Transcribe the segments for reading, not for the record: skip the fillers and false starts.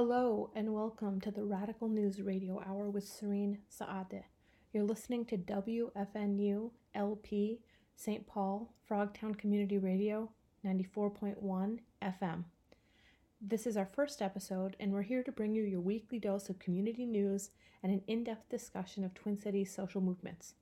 Hello and welcome to the Radical News Radio Hour with Serene Saade. You're listening to WFNU LP St. Paul Frogtown Community Radio 94.1 FM. This is our first episode, and we're here to bring you your weekly dose of community news and an in-depth discussion of Twin Cities social movements.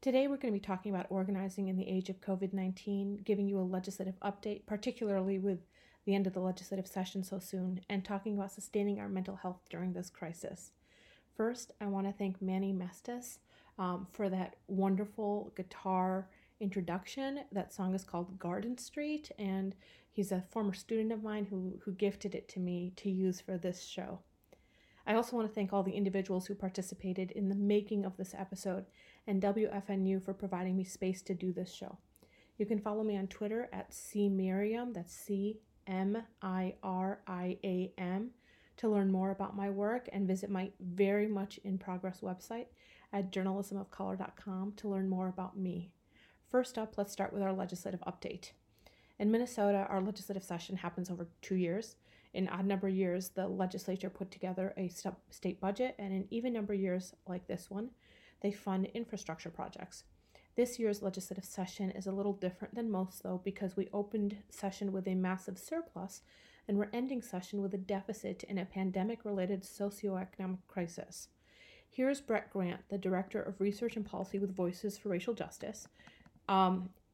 Today we're going to be talking about organizing in the age of COVID-19, giving you a legislative update, particularly with the end of the legislative session so soon, and talking about sustaining our mental health during this crisis. First, I want to thank Manny Mastis for that wonderful guitar introduction. That song is called Garden Street, and he's a former student of mine who gifted it to me to use for this show. I also want to thank all the individuals who participated in the making of this episode, and WFNU for providing me space to do this show. You can follow me on Twitter at CMirriam, that's CMiriam, to learn more about my work, and visit my very much in progress website at journalismofcolor.com to learn more about me. First up, let's start with our legislative update. In Minnesota, our legislative session happens over 2 years. In odd number years, the legislature put together a state budget, and in even number years like this one, they fund infrastructure projects. This year's legislative session is a little different than most, though, because we opened session with a massive surplus and we're ending session with a deficit in a pandemic-related socioeconomic crisis. Here's Brett Grant, the Director of Research and Policy with Voices for Racial Justice.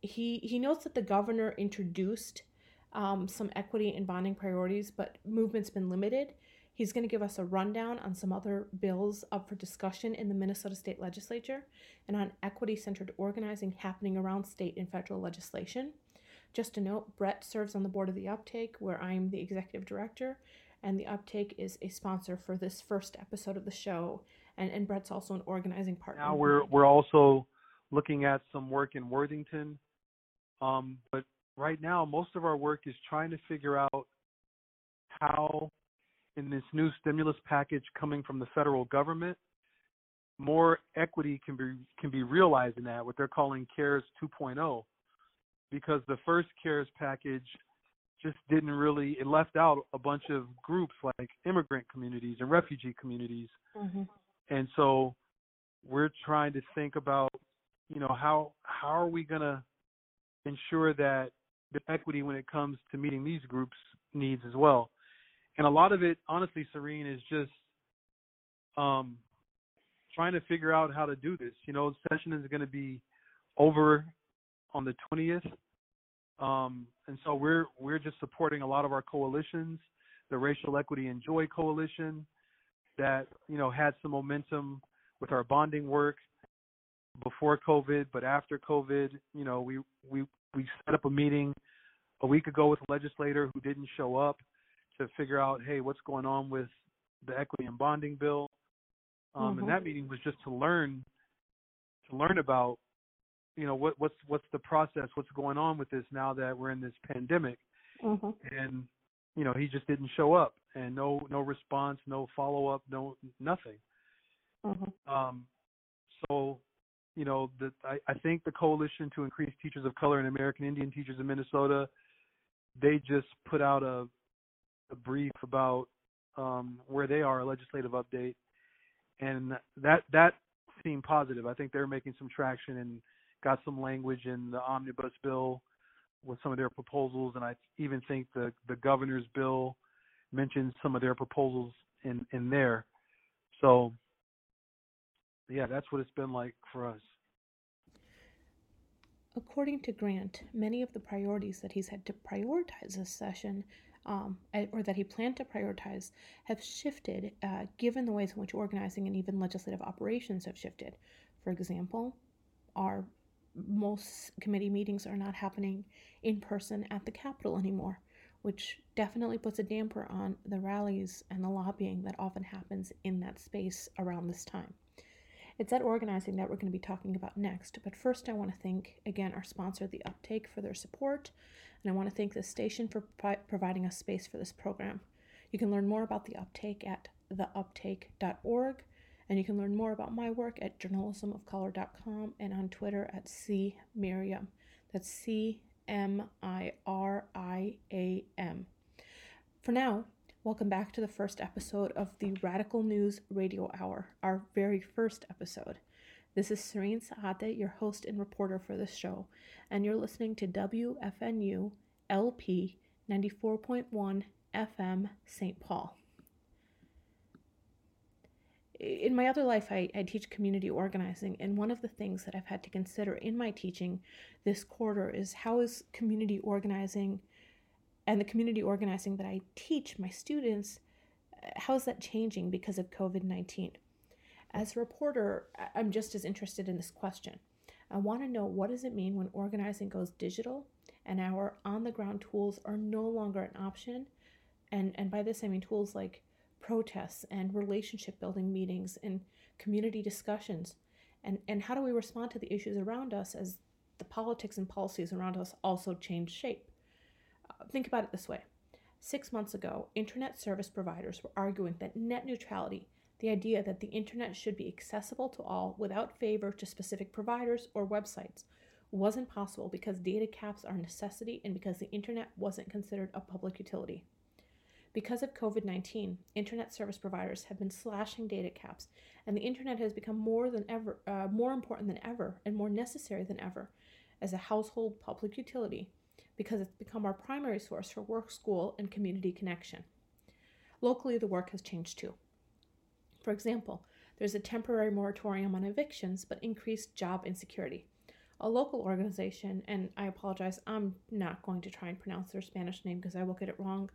He notes that the governor introduced some equity and bonding priorities, but movement's been limited. He's going to give us a rundown on some other bills up for discussion in the Minnesota State Legislature and on equity-centered organizing happening around state and federal legislation. Just to note, Brett serves on the board of The Uptake, where I'm the executive director, and The Uptake is a sponsor for this first episode of the show, and Brett's also an organizing partner. Now we're also looking at some work in Worthington, but right now most of our work is trying to figure out how, in this new stimulus package coming from the federal government, more equity can be realized in that, what they're calling CARES 2.0, because the first CARES package just didn't really, it left out a bunch of groups like immigrant communities and refugee communities. Mm-hmm. And so we're trying to think about, you know, how are we going to ensure that the equity when it comes to meeting these groups' needs as well. And a lot of it, honestly, Serene, is just trying to figure out how to do this. You know, session is going to be over on the 20th, and so we're just supporting a lot of our coalitions, the Racial Equity and Joy Coalition, that, you know, had some momentum with our bonding work before COVID, but after COVID, you know, we set up a meeting a week ago with a legislator who didn't show up, to figure out, hey, what's going on with the equity and bonding bill. Mm-hmm. And that meeting was just to learn about, you know, what's the process, what's going on with this now that we're in this pandemic. Mm-hmm. And, you know, he just didn't show up, and no response, no follow-up, no nothing. Mm-hmm. So, you know, I think the Coalition to Increase Teachers of Color and American Indian Teachers in Minnesota, they just put out a brief about where they are, a legislative update, and that seemed positive. I think they're making some traction and got some language in the omnibus bill with some of their proposals, and I even think the governor's bill mentions some of their proposals in there. So, yeah, that's what it's been like for us. According to Grant, many of the priorities that he's had to prioritize this session or that he planned to prioritize have shifted given the ways in which organizing and even legislative operations have shifted. For example, our most committee meetings are not happening in person at the Capitol anymore, which definitely puts a damper on the rallies and the lobbying that often happens in that space around this time. It's that organizing that we're going to be talking about next, but first I want to thank, again, our sponsor, The Uptake, for their support, and I want to thank this station for providing us space for this program. You can learn more about The Uptake at theuptake.org, and you can learn more about my work at journalismofcolor.com and on Twitter at CMiriam. That's C-M-I-R-I-A-M. For now, Welcome back to the first episode of the Radical News Radio Hour, our very first episode. This is Serene Saade, your host and reporter for this show, and you're listening to WFNU LP 94.1 FM St. Paul. In my other life, I teach community organizing, and one of the things that I've had to consider in my teaching this quarter is how is community organizing and the community organizing that I teach my students, how is that changing because of COVID-19? As a reporter, I'm just as interested in this question. I want to know, what does it mean when organizing goes digital and our on-the-ground tools are no longer an option? And by this, I mean tools like protests and relationship building meetings and community discussions. And how do we respond to the issues around us as the politics and policies around us also change shape? Think about it this way. 6 months ago, internet service providers were arguing that net neutrality, the idea that the internet should be accessible to all without favor to specific providers or websites, wasn't possible because data caps are a necessity and because the internet wasn't considered a public utility. Because of COVID-19, internet service providers have been slashing data caps, and the internet has become more important than ever and more necessary than ever as a household public utility, because it's become our primary source for work, school, and community connection. Locally, the work has changed too. For example, there's a temporary moratorium on evictions, but increased job insecurity. A local organization, and I apologize, I'm not going to try and pronounce their Spanish name because I will get it wrong.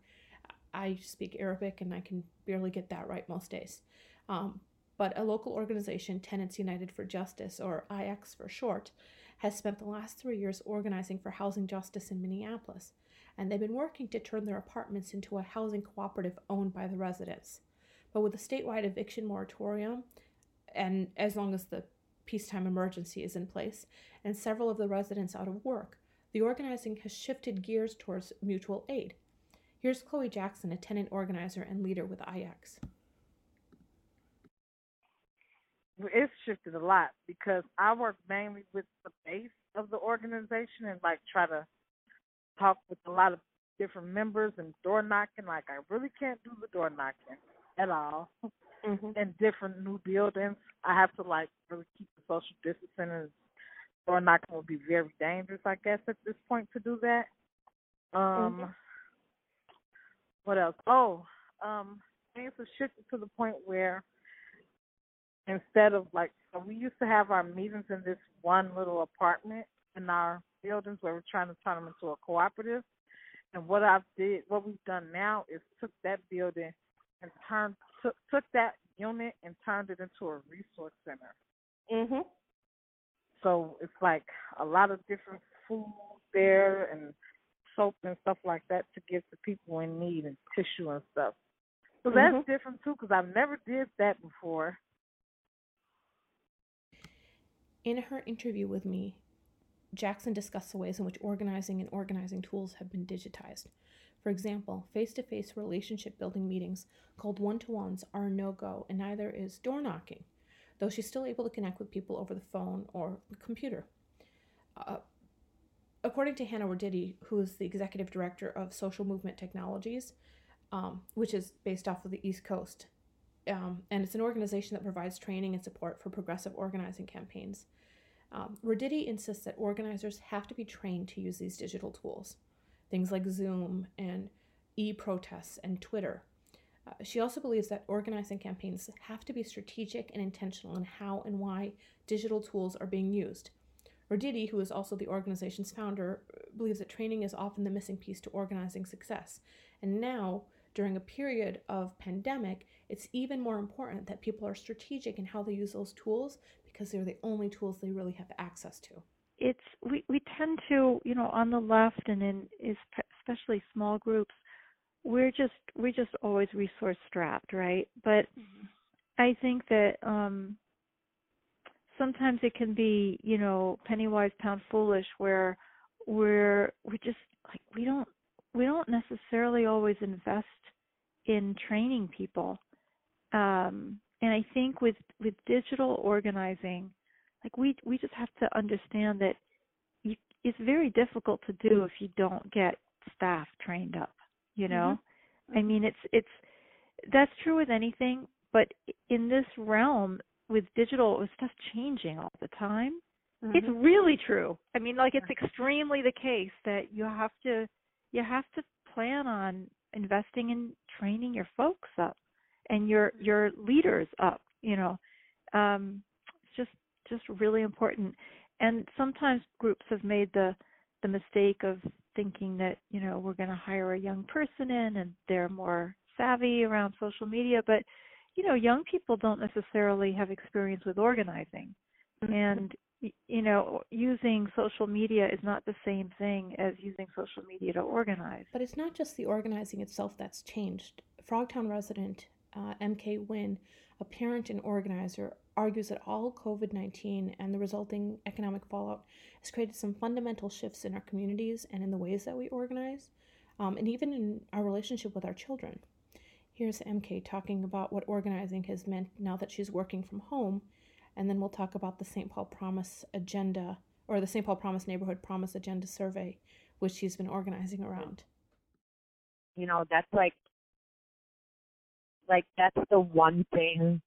I speak Arabic and I can barely get that right most days. But a local organization, Tenants United for Justice, or IX for short, has spent the last 3 years organizing for housing justice in Minneapolis, and they've been working to turn their apartments into a housing cooperative owned by the residents. But with a statewide eviction moratorium, and as long as the peacetime emergency is in place, and several of the residents out of work, the organizing has shifted gears towards mutual aid. Here's Chloe Jackson, a tenant organizer and leader with IX. It's shifted a lot because I work mainly with the base of the organization and like try to talk with a lot of different members and door knocking. Like I really can't do the door knocking at all. Mm-hmm. In different new buildings, I have to like really keep the social distancing, and door knocking will be very dangerous, I guess, at this point to do that. Mm-hmm. What else? Things have shifted to the point where instead of like, we used to have our meetings in this one little apartment in our buildings where we're trying to turn them into a cooperative. And what we've done now is took that building and took that unit and turned it into a resource center. Mm-hmm. So it's like a lot of different food there and soap and stuff like that to give to people in need and tissue and stuff. So that's mm-hmm. different too, because I've never did that before. In her interview with me, Jackson discussed the ways in which organizing and organizing tools have been digitized. For example, face-to-face relationship-building meetings called one-to-ones are a no-go, and neither is door knocking, though she's still able to connect with people over the phone or the computer. According to Hannah Roditti, who is the executive director of Social Movement Technologies, which is based off of the East Coast, and it's an organization that provides training and support for progressive organizing campaigns. Roditti insists that organizers have to be trained to use these digital tools, things like Zoom and e-protests and Twitter. She also believes that organizing campaigns have to be strategic and intentional in how and why digital tools are being used. Roditti, who is also the organization's founder, believes that training is often the missing piece to organizing success. And now, during a period of pandemic, it's even more important that people are strategic in how they use those tools because they're the only tools they really have access to. It's we tend to, on the left and in especially small groups, we're just always resource strapped, right? But mm-hmm. I think that sometimes it can be, penny wise, pound foolish, where we're just like we don't necessarily always invest in training people. And I think with digital organizing, like we just have to understand that it's very difficult to do if you don't get staff trained up, I mean, that's true with anything, but in this realm with digital, with stuff changing all the time, mm-hmm. it's really true. I mean, like, it's extremely the case that you have to plan on investing in training your folks up and your leaders up, you know. It's just really important. And sometimes groups have made the mistake of thinking that, you know, we're going to hire a young person in and they're more savvy around social media. But, you know, young people don't necessarily have experience with organizing. Mm-hmm. And, you know, using social media is not the same thing as using social media to organize. But it's not just the organizing itself that's changed. Frogtown resident MK Wynn, a parent and organizer, argues that all COVID-19 and the resulting economic fallout has created some fundamental shifts in our communities and in the ways that we organize, and even in our relationship with our children. Here's MK talking about what organizing has meant now that she's working from home, and then we'll talk about the St. Paul Promise Agenda, or the St. Paul Promise Neighborhood Promise Agenda survey, which she's been organizing around. You know, that's like that's the one thing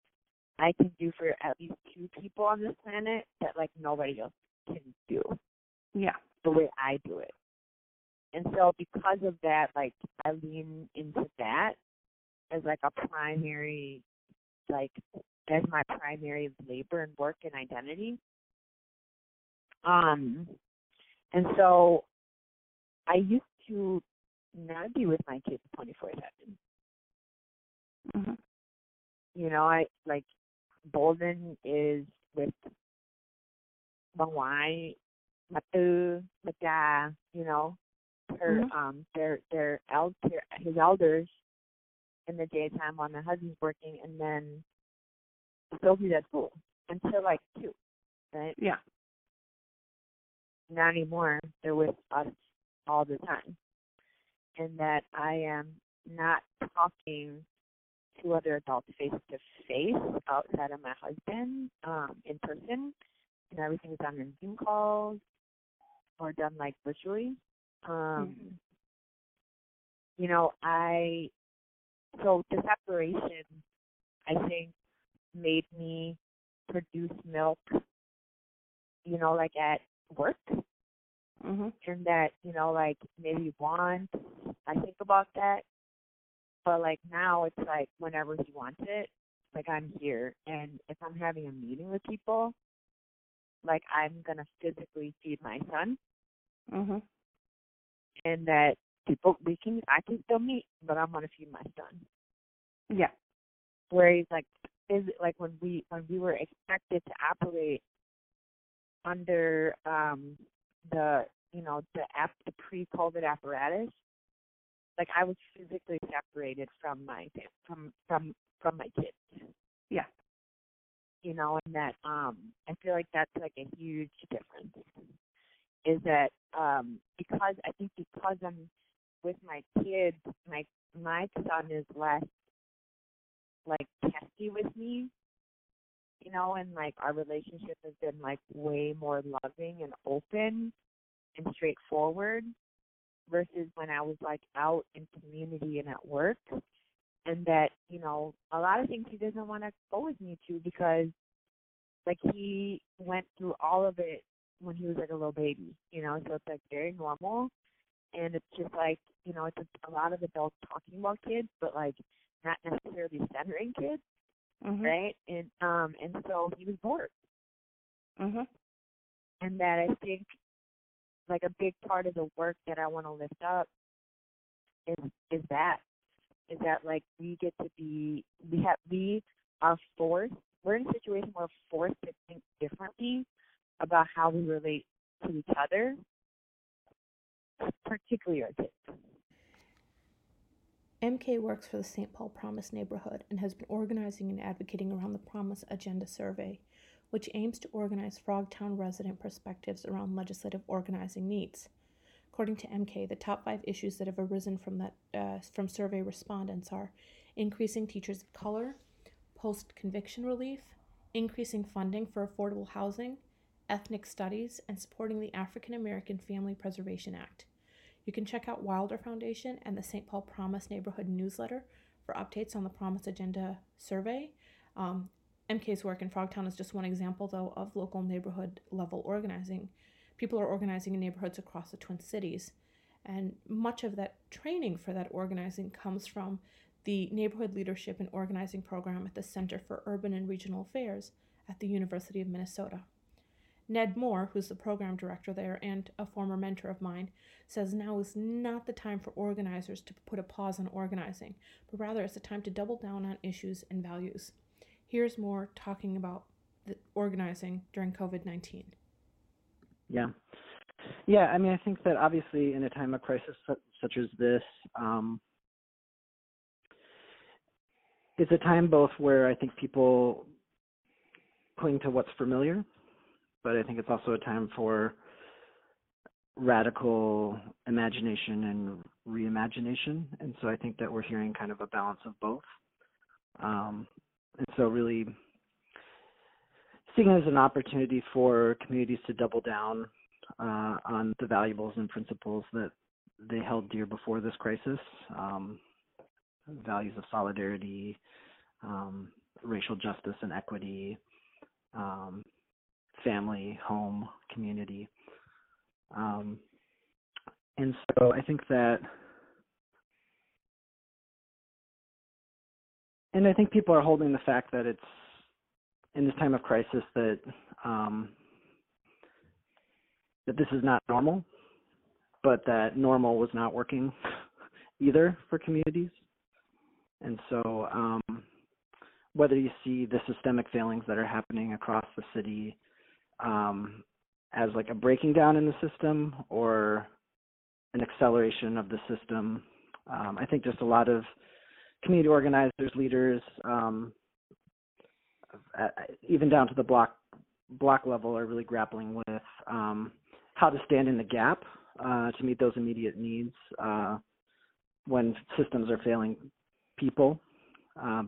I can do for at least two people on this planet that, like, nobody else can do. Yeah. The way I do it. And so because of that, like, I lean into that as, like, a primary, like, as my primary labor and work and identity. And so I used to not be with my kids 24/7. Mm-hmm. You know, I, like, Bolden is with Mawai, Matu, Mata, you know, her, mm-hmm. His elders in the daytime when the husband's working, and then Sophie's at school until, like, 2, right? Yeah. Not anymore. They're with us all the time. And that I am not talking to other adults face-to-face outside of my husband, in person. You know, everything is done in Zoom calls or done, like, virtually. Mm-hmm. You know, so the separation, I think, made me produce milk, you know, like, at work. Mm-hmm. And that, you know, like, maybe once I think about that. But, like, now it's, like, whenever he wants it, like, I'm here. And if I'm having a meeting with people, like, I'm going to physically feed my son. Mm-hmm. And that I can still meet, but I'm going to feed my son. Yeah. Whereas, like, when we were expected to operate under the pre-COVID apparatus, like, I was physically separated from my kids. Yeah. You know, and that I feel like that's, like, a huge difference. Is that because I'm with my kids, my son is less, like, testy with me. You know, and, like, our relationship has been, like, way more loving and open and straightforward. Versus when I was, like, out in community and at work, and that, you know, a lot of things he doesn't want to go with me to because, like, he went through all of it when he was, like, a little baby, you know, so it's, like, very normal, and it's just, like, you know, it's a lot of adults talking about kids, but, like, not necessarily centering kids, mm-hmm. right? And so he was bored, mm-hmm. and that I think, like, a big part of the work that I want to lift up is that like, we get to be, we're in a situation where we're forced to think differently about how we relate to each other, particularly our kids. MK works for the St. Paul Promise Neighborhood and has been organizing and advocating around the Promise Agenda survey, which aims to organize Frogtown resident perspectives around legislative organizing needs. According to MK, the top 5 issues that have arisen from survey respondents are increasing teachers of color, post-conviction relief, increasing funding for affordable housing, ethnic studies, and supporting the African American Family Preservation Act. You can check out Wilder Foundation and the St. Paul Promise Neighborhood newsletter for updates on the Promise Agenda survey. MK's work in Frogtown is just one example, though, of local neighborhood-level organizing. People are organizing in neighborhoods across the Twin Cities, and much of that training for that organizing comes from the Neighborhood Leadership and Organizing Program at the Center for Urban and Regional Affairs at the University of Minnesota. Ned Moore, who's the program director there and a former mentor of mine, says now is not the time for organizers to put a pause on organizing, but rather it's a time to double down on issues and values. Here's Moore talking about the organizing during COVID-19. Yeah, I mean, I think that obviously in a time of crisis such as this, it's a time both where I think people cling to what's familiar, but I think it's also a time for radical imagination and reimagination. And so I think that we're hearing kind of a balance of both. And so really seeing it as an opportunity for communities to double down on the valuables and principles that they held dear before this crisis, values of solidarity, racial justice and equity, family, home, community. And so I think that, and I think people are holding the fact that it's in this time of crisis that that this is not normal, but that normal was not working either for communities. And so whether you see the systemic failings that are happening across the city as like a breaking down in the system or an acceleration of the system, I think just a lot of community organizers, leaders, even down to the block level, are really grappling with how to stand in the gap to meet those immediate needs when systems are failing people,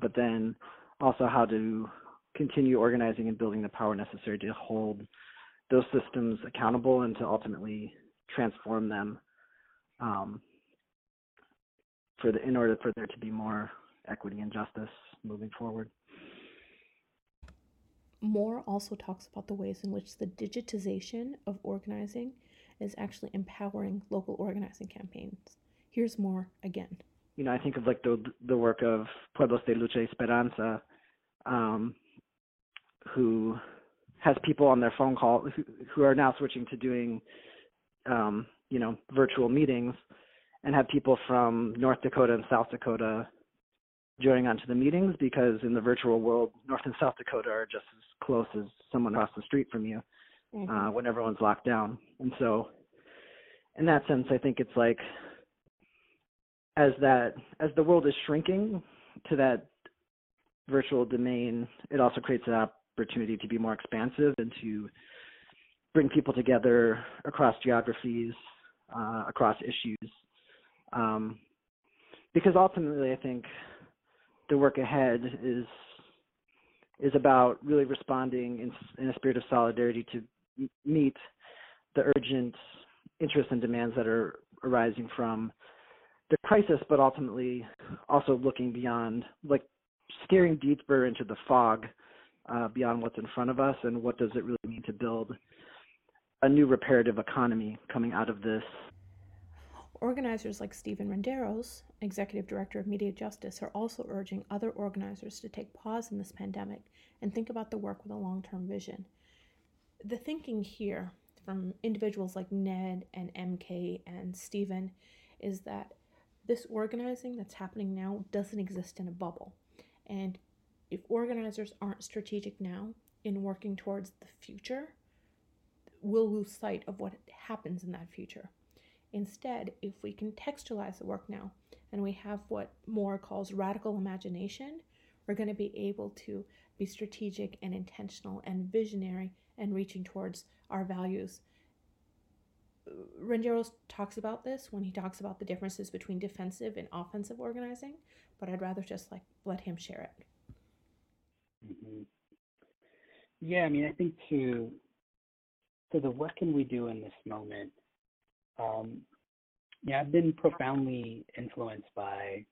but then also how to continue organizing and building the power necessary to hold those systems accountable and to ultimately transform them in order for there to be more equity and justice moving forward. Moore also talks about the ways in which the digitization of organizing is actually empowering local organizing campaigns. Here's Moore again. You know, I think of like the work of Pueblos de Lucha Esperanza, who has people on their phone call who are now switching to doing, virtual meetings, and have people from North Dakota and South Dakota joining onto the meetings, because in the virtual world, North and South Dakota are just as close as someone across the street from you when everyone's locked down. And so in that sense, I think it's like as the world is shrinking to that virtual domain, it also creates an opportunity to be more expansive and to bring people together across geographies, across issues. Because ultimately, I think the work ahead is about really responding in a spirit of solidarity to meet the urgent interests and demands that are arising from the crisis, but ultimately also looking beyond, like steering deeper into the fog beyond what's in front of us, and what does it really mean to build a new reparative economy coming out of this. Organizers like Stephen Renderos, Executive Director of Media Justice, are also urging other organizers to take pause in this pandemic and think about the work with a long-term vision. The thinking here from individuals like Ned and MK and Stephen is that this organizing that's happening now doesn't exist in a bubble. And if organizers aren't strategic now in working towards the future, we'll lose sight of what happens in that future. Instead, if we contextualize the work now and we have what Moore calls radical imagination, we're going to be able to be strategic and intentional and visionary and reaching towards our values. Renderos talks about this when he talks about the differences between defensive and offensive organizing, but I'd rather just let him share it. Mm-hmm. Yeah, I mean, I think so what can we do in this moment? Yeah, I've been profoundly influenced by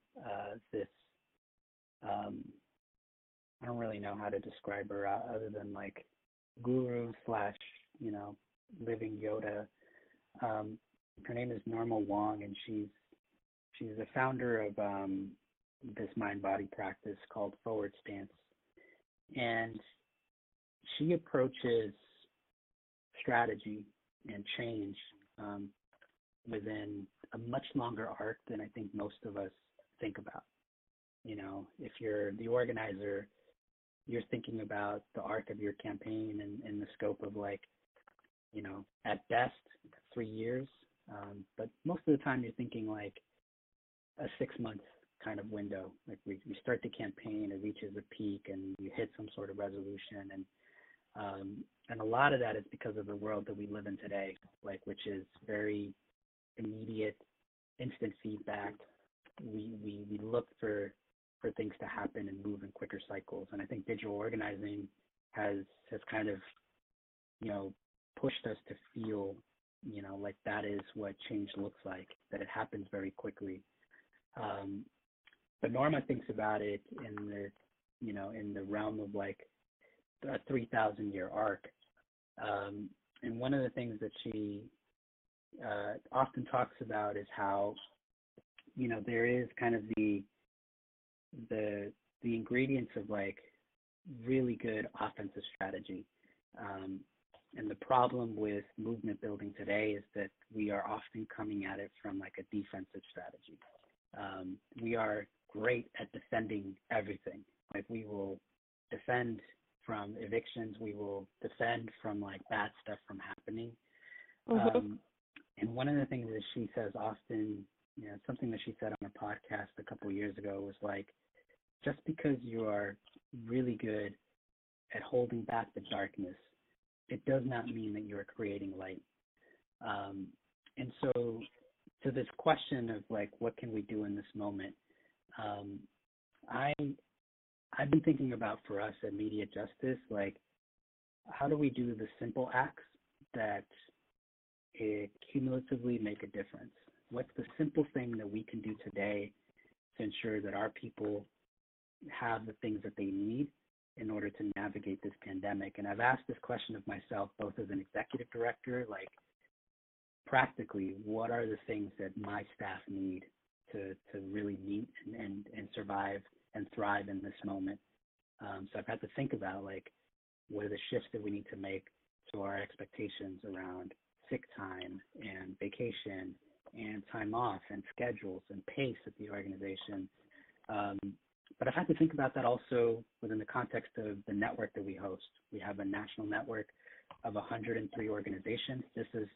this. I don't really know how to describe her other than like guru slash, you know, living Yoda. Her name is Norma Wong, and she's the founder of this mind-body practice called Forward Stance. And she approaches strategy and change within a much longer arc than I think most of us think about. You know, if you're the organizer, you're thinking about the arc of your campaign and the scope of, like, you know, at best 3 years. But most of the time you're thinking like a 6-month kind of window. Like we start the campaign, it reaches a peak, and you hit some sort of resolution. And a lot of that is because of the world that we live in today, like, which is very immediate, instant feedback. We look for things to happen and move in quicker cycles. And I think digital organizing has kind of, you know, pushed us to feel, you know, like that is what change looks like, that it happens very quickly. But Norma thinks about it in the, you know, in the realm of like a 3,000-year arc. And one of the things that she often talks about is how, you know, there is kind of the ingredients of like really good offensive strategy. And the problem with movement building today is that we are often coming at it from like a defensive strategy. We are great at defending everything. Like, we will defend from evictions. We will defend from like bad stuff from happening. Mm-hmm. And one of the things that she says often, you know, something that she said on a podcast a couple of years ago was like, just because you are really good at holding back the darkness, it does not mean that you are creating light. And so to this question of like, what can we do in this moment? I've been thinking about, for us at Media Justice, like, how do we do the simple acts that cumulatively make a difference? What's the simple thing that we can do today to ensure that our people have the things that they need in order to navigate this pandemic? And I've asked this question of myself, both as an executive director, like, practically, what are the things that my staff need to really meet and survive and thrive in this moment? So I've had to think about, like, what are the shifts that we need to make to our expectations around sick time and vacation and time off and schedules and pace at the organization. But I've had to think about that also within the context of the network that we host. We have a national network of 103 organizations. This is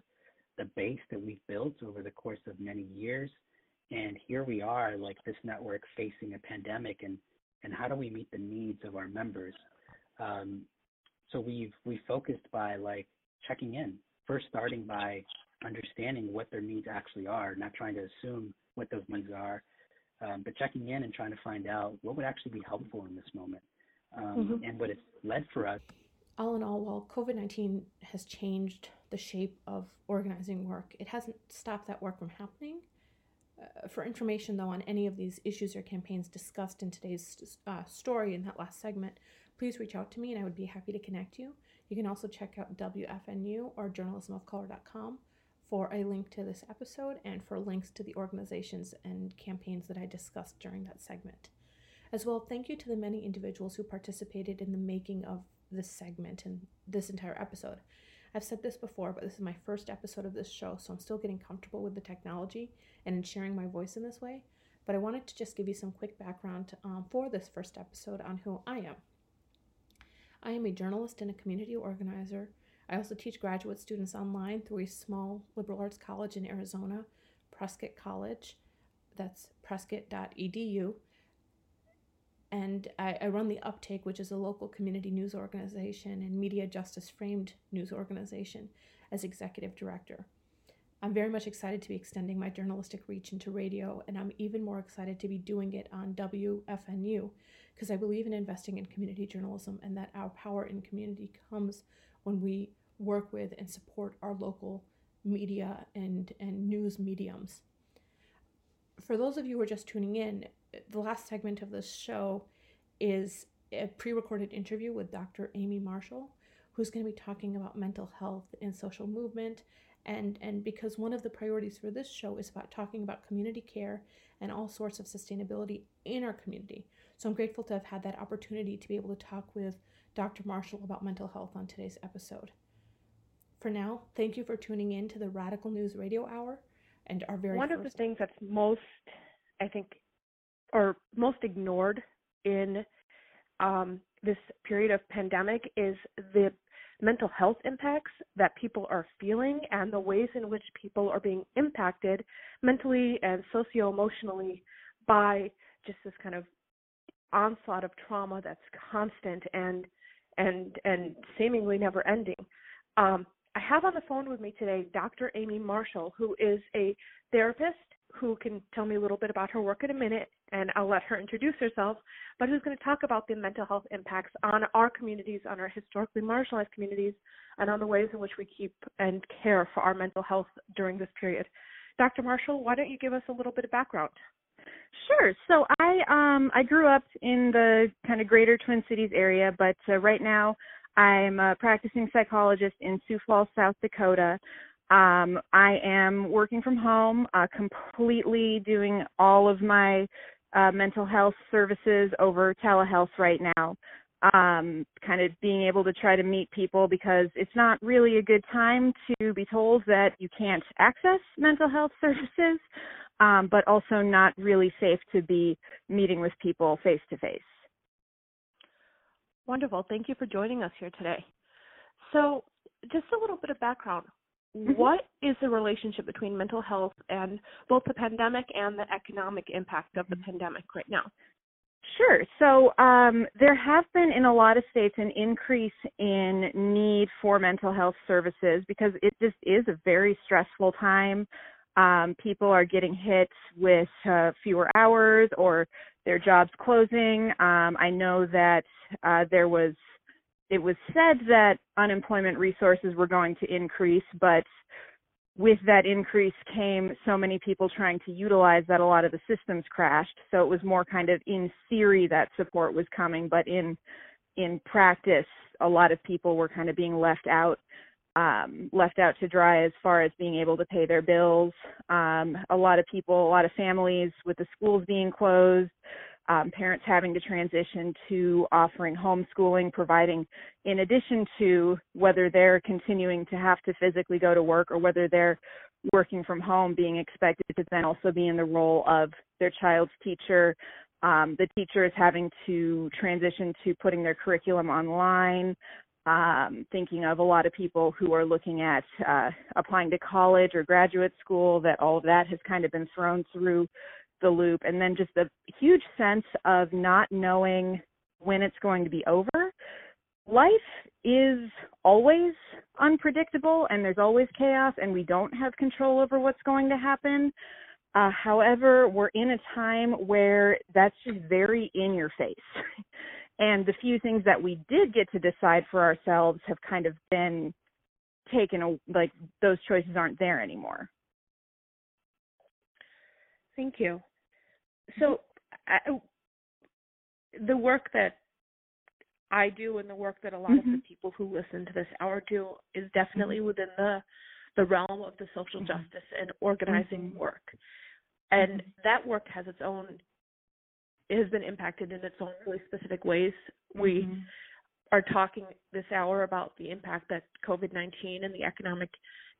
the base that we've built over the course of many years. And here we are, like, this network facing a pandemic, and how do we meet the needs of our members? So we focused by, like, checking in, first starting by understanding what their needs actually are, not trying to assume what those needs are, but checking in and trying to find out what would actually be helpful in this moment. And what it's led for us. All in all, while COVID-19 has changed the shape of organizing work, it hasn't stopped that work from happening. For information, though, on any of these issues or campaigns discussed in today's story in that last segment, please reach out to me and I would be happy to connect you. You can also check out WFNU or journalismofcolor.com for a link to this episode and for links to the organizations and campaigns that I discussed during that segment. As well, thank you to the many individuals who participated in the making of this segment and this entire episode. I've said this before, but this is my first episode of this show, so I'm still getting comfortable with the technology and in sharing my voice in this way. But I wanted to just give you some quick background for this first episode on who I am. I am a journalist and a community organizer. I also teach graduate students online through a small liberal arts college in Arizona, Prescott College. That's prescott.edu. And I run The Uptake, which is a local community news organization and Media Justice framed news organization, as executive director. I'm very much excited to be extending my journalistic reach into radio, and I'm even more excited to be doing it on WFNU, because I believe in investing in community journalism and that our power in community comes when we work with and support our local media and news mediums. for those of you who are just tuning in, the last segment of this show is a pre-recorded interview with Dr. Amy Marshall, who's going to be talking about mental health and social movement. And because one of the priorities for this show is about talking about community care and all sorts of sustainability in our community. So I'm grateful to have had that opportunity to be able to talk with Dr. Marshall about mental health on today's episode. For now, thank you for tuning in to the Radical News Radio Hour and our very one of the things that's most, I think, or most ignored in this period of pandemic is the mental health impacts that people are feeling and the ways in which people are being impacted mentally and socio-emotionally by just this kind of onslaught of trauma that's constant and seemingly never ending. I have on the phone with me today Dr. Amy Marshall, who is a therapist who can tell me a little bit about her work in a minute, and I'll let her introduce herself, but who's going to talk about the mental health impacts on our communities, on our historically marginalized communities, and on the ways in which we keep and care for our mental health during this period. Dr. Marshall, why don't you give us a little bit of background? Sure. So I grew up in the kind of greater Twin Cities area, but right now I'm a practicing psychologist in Sioux Falls, South Dakota. I am working from home, completely doing all of my mental health services over telehealth right now, kind of being able to try to meet people because it's not really a good time to be told that you can't access mental health services, but also not really safe to be meeting with people face to face. Wonderful. Thank you for joining us here today. So just a little bit of background. What is the relationship between mental health and both the pandemic and the economic impact of the pandemic right now? Sure. So there have been in a lot of states an increase in need for mental health services because it just is a very stressful time. People are getting hit with fewer hours or their jobs closing. I know that it was said that unemployment resources were going to increase, but with that increase came so many people trying to utilize that a lot of the systems crashed. So it was more kind of in theory that support was coming, but in practice, a lot of people were kind of being left out to dry as far as being able to pay their bills. A lot of people, a lot of families with the schools being closed, parents having to transition to offering homeschooling, providing in addition to whether they're continuing to have to physically go to work or whether they're working from home, being expected to then also be in the role of their child's teacher. The teacher is having to transition to putting their curriculum online, thinking of a lot of people who are looking at applying to college or graduate school, that all of that has kind of been thrown through the loop, and then just the huge sense of not knowing when it's going to be over. Life is always unpredictable, and there's always chaos, and we don't have control over what's going to happen. However, we're in a time where that's just very in your face. And the few things that we did get to decide for ourselves have kind of been taken, like those choices aren't there anymore. Thank you. So the work that I do and the work that a lot of the people who listen to this hour do is definitely within the realm of the social justice and organizing work. And that work has its own, it has been impacted in its own really specific ways. We are talking this hour about the impact that COVID-19 and the economic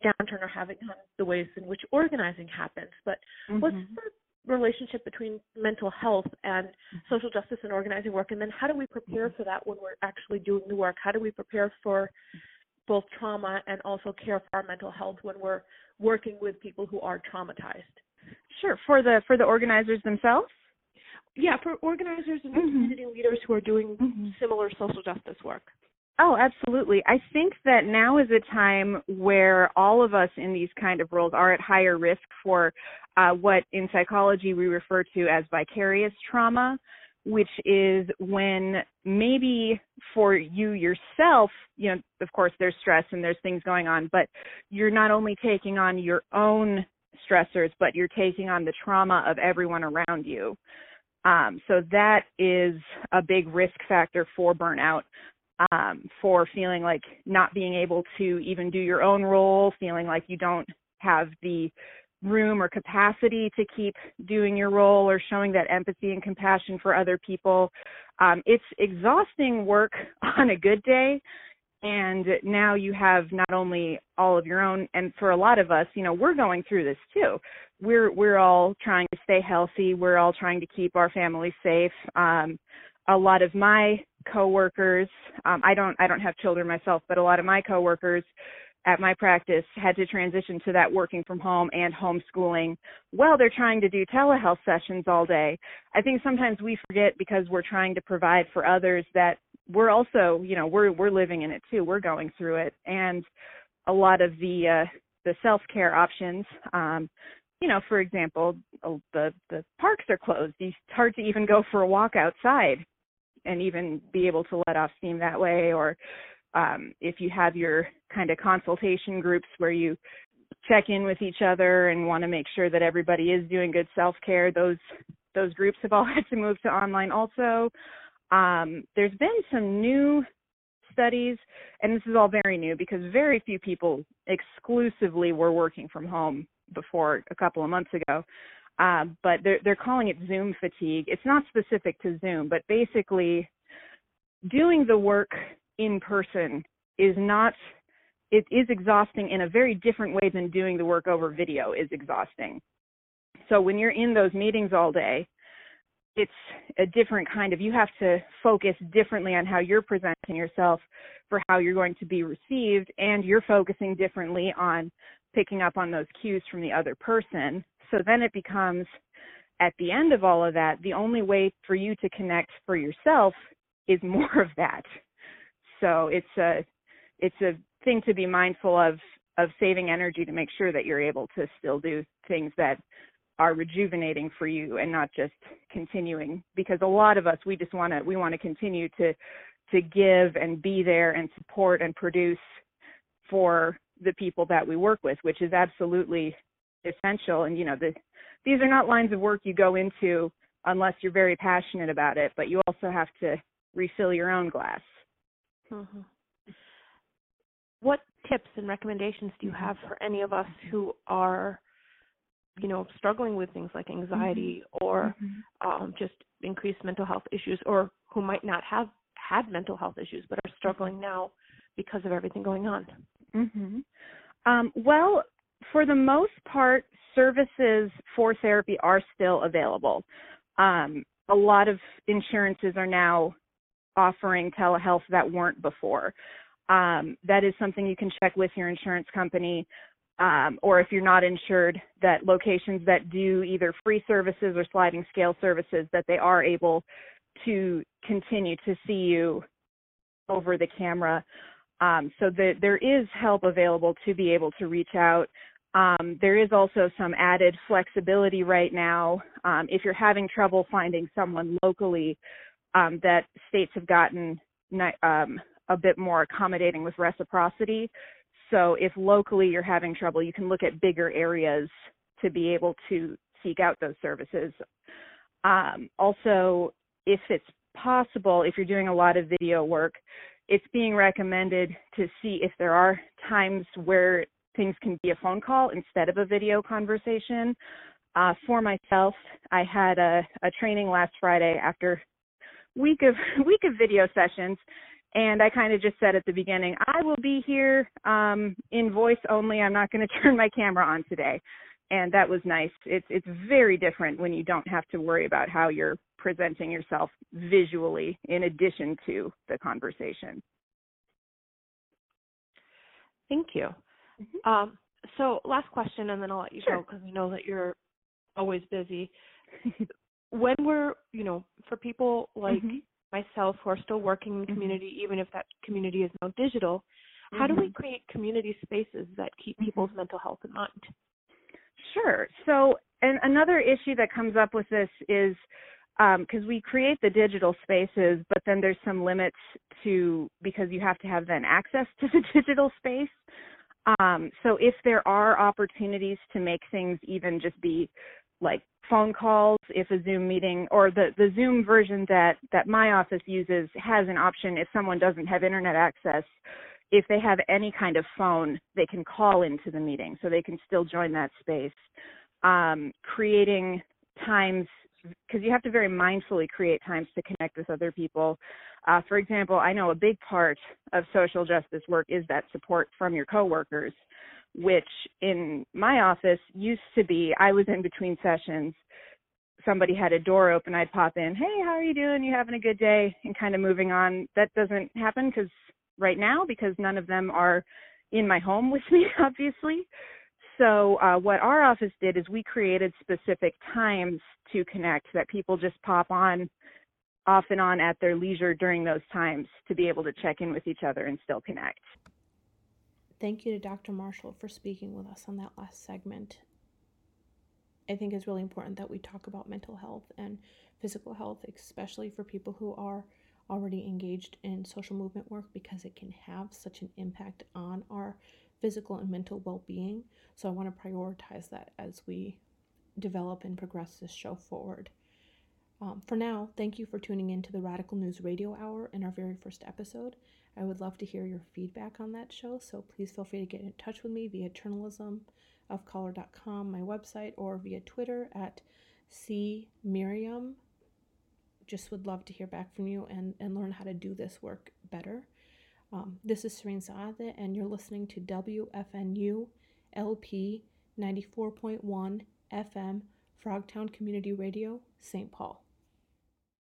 downturn are having on the ways in which organizing happens. But what's the relationship between mental health and social justice and organizing work? And then how do we prepare for that when we're actually doing the work? How do we prepare for both trauma and also care for our mental health when we're working with people who are traumatized? Sure. For the organizers themselves? Yeah, for organizers and community leaders who are doing similar social justice work. Oh, absolutely. I think that now is a time where all of us in these kind of roles are at higher risk for what in psychology we refer to as vicarious trauma, which is when maybe for you yourself, you know, of course there's stress and there's things going on, but you're not only taking on your own stressors, but you're taking on the trauma of everyone around you. So that is a big risk factor for burnout, for feeling like not being able to even do your own role, feeling like you don't have the room or capacity to keep doing your role or showing that empathy and compassion for other people. It's exhausting work on a good day. And now you have not only all of your own, and for a lot of us, you know, we're going through this too. We're all trying to stay healthy. We're all trying to keep our family safe. A lot of my coworkers, I don't have children myself, but a lot of my coworkers at my practice had to transition to that working from home and homeschooling while they're trying to do telehealth sessions all day. I think sometimes we forget, because we're trying to provide for others, that we're also, you know, we're living in it too. We're going through it. And a lot of the self-care options, you know, for example, the parks are closed. It's hard to even go for a walk outside and even be able to let off steam that way. Or if you have your kind of consultation groups where you check in with each other and want to make sure that everybody is doing good self-care, those groups have all had to move to online also. There's been some new studies, and this is all very new because very few people exclusively were working from home before a couple of months ago, but they're calling it Zoom fatigue. It's not specific to Zoom, but basically doing the work in person is not, it is exhausting in a very different way than doing the work over video is exhausting. So when you're in those meetings all day, it's a different kind of, you have to focus differently on how you're presenting yourself for how you're going to be received, and you're focusing differently on picking up on those cues from the other person. So then it becomes, at the end of all of that, the only way for you to connect for yourself is more of that. So it's a thing to be mindful of saving energy to make sure that you're able to still do things that are rejuvenating for you and not just continuing, because a lot of us, we just want to continue to give and be there and support and produce for the people that we work with, which is absolutely essential. And, you know, these are not lines of work you go into unless you're very passionate about it, but you also have to refill your own glass. Mm-hmm. What tips and recommendations do you have for any of us who are, you know, struggling with things like anxiety or just increased mental health issues, or who might not have had mental health issues but are struggling now because of everything going on? Mm-hmm. Well, for the most part, services for therapy are still available. A lot of insurances are now offering telehealth that weren't before. That is something you can check with your insurance company. Or if you're not insured, that locations that do either free services or sliding scale services, that they are able to continue to see you over the camera. So there is help available to be able to reach out. There is also some added flexibility right now. If you're having trouble finding someone locally, that states have gotten a bit more accommodating with reciprocity. So if locally you're having trouble, you can look at bigger areas to be able to seek out those services. Also, if it's possible, if you're doing a lot of video work, it's being recommended to see if there are times where things can be a phone call instead of a video conversation. For myself, I had a training last Friday after week of video sessions. And I kind of just said at the beginning, I will be here in voice only. I'm not going to turn my camera on today. And that was nice. It's very different when you don't have to worry about how you're presenting yourself visually in addition to the conversation. Thank you. Mm-hmm. So last question, and then I'll let you go, because we know that you're always busy. When we're, you know, for people like myself who are still working in community, even if that community is now digital, how do we create community spaces that keep people's mental health in mind? Sure. So, and another issue that comes up with this is, because we create the digital spaces, but then there's some limits to, because you have to have then access to the digital space. So if there are opportunities to make things even just be like phone calls, if a Zoom meeting or the Zoom version that my office uses has an option, if someone doesn't have internet access, if they have any kind of phone, they can call into the meeting, so they can still join that space. Creating times, because you have to very mindfully create times to connect with other people. For example, I know a big part of social justice work is that support from your coworkers, which in my office used to be, I was in between sessions, somebody had a door open, I'd pop in, hey, how are you doing? You having a good day? And kind of moving on. That doesn't happen because none of them are in my home with me, obviously. So what our office did is we created specific times to connect that people just pop on, off and on at their leisure during those times to be able to check in with each other and still connect. Thank you to Dr. Marshall for speaking with us on that last segment. I think it's really important that we talk about mental health and physical health, especially for people who are already engaged in social movement work, because it can have such an impact on our physical and mental well-being. So I want to prioritize that as we develop and progress this show forward. For now, thank you for tuning in to the Radical News Radio Hour in our very first episode. I would love to hear your feedback on that show, so please feel free to get in touch with me via journalismofcolor.com, my website, or via Twitter at CMirriam. Just would love to hear back from you and learn how to do this work better. This is Serene Saade, and you're listening to WFNU LP 94.1 FM, Frogtown Community Radio, St. Paul.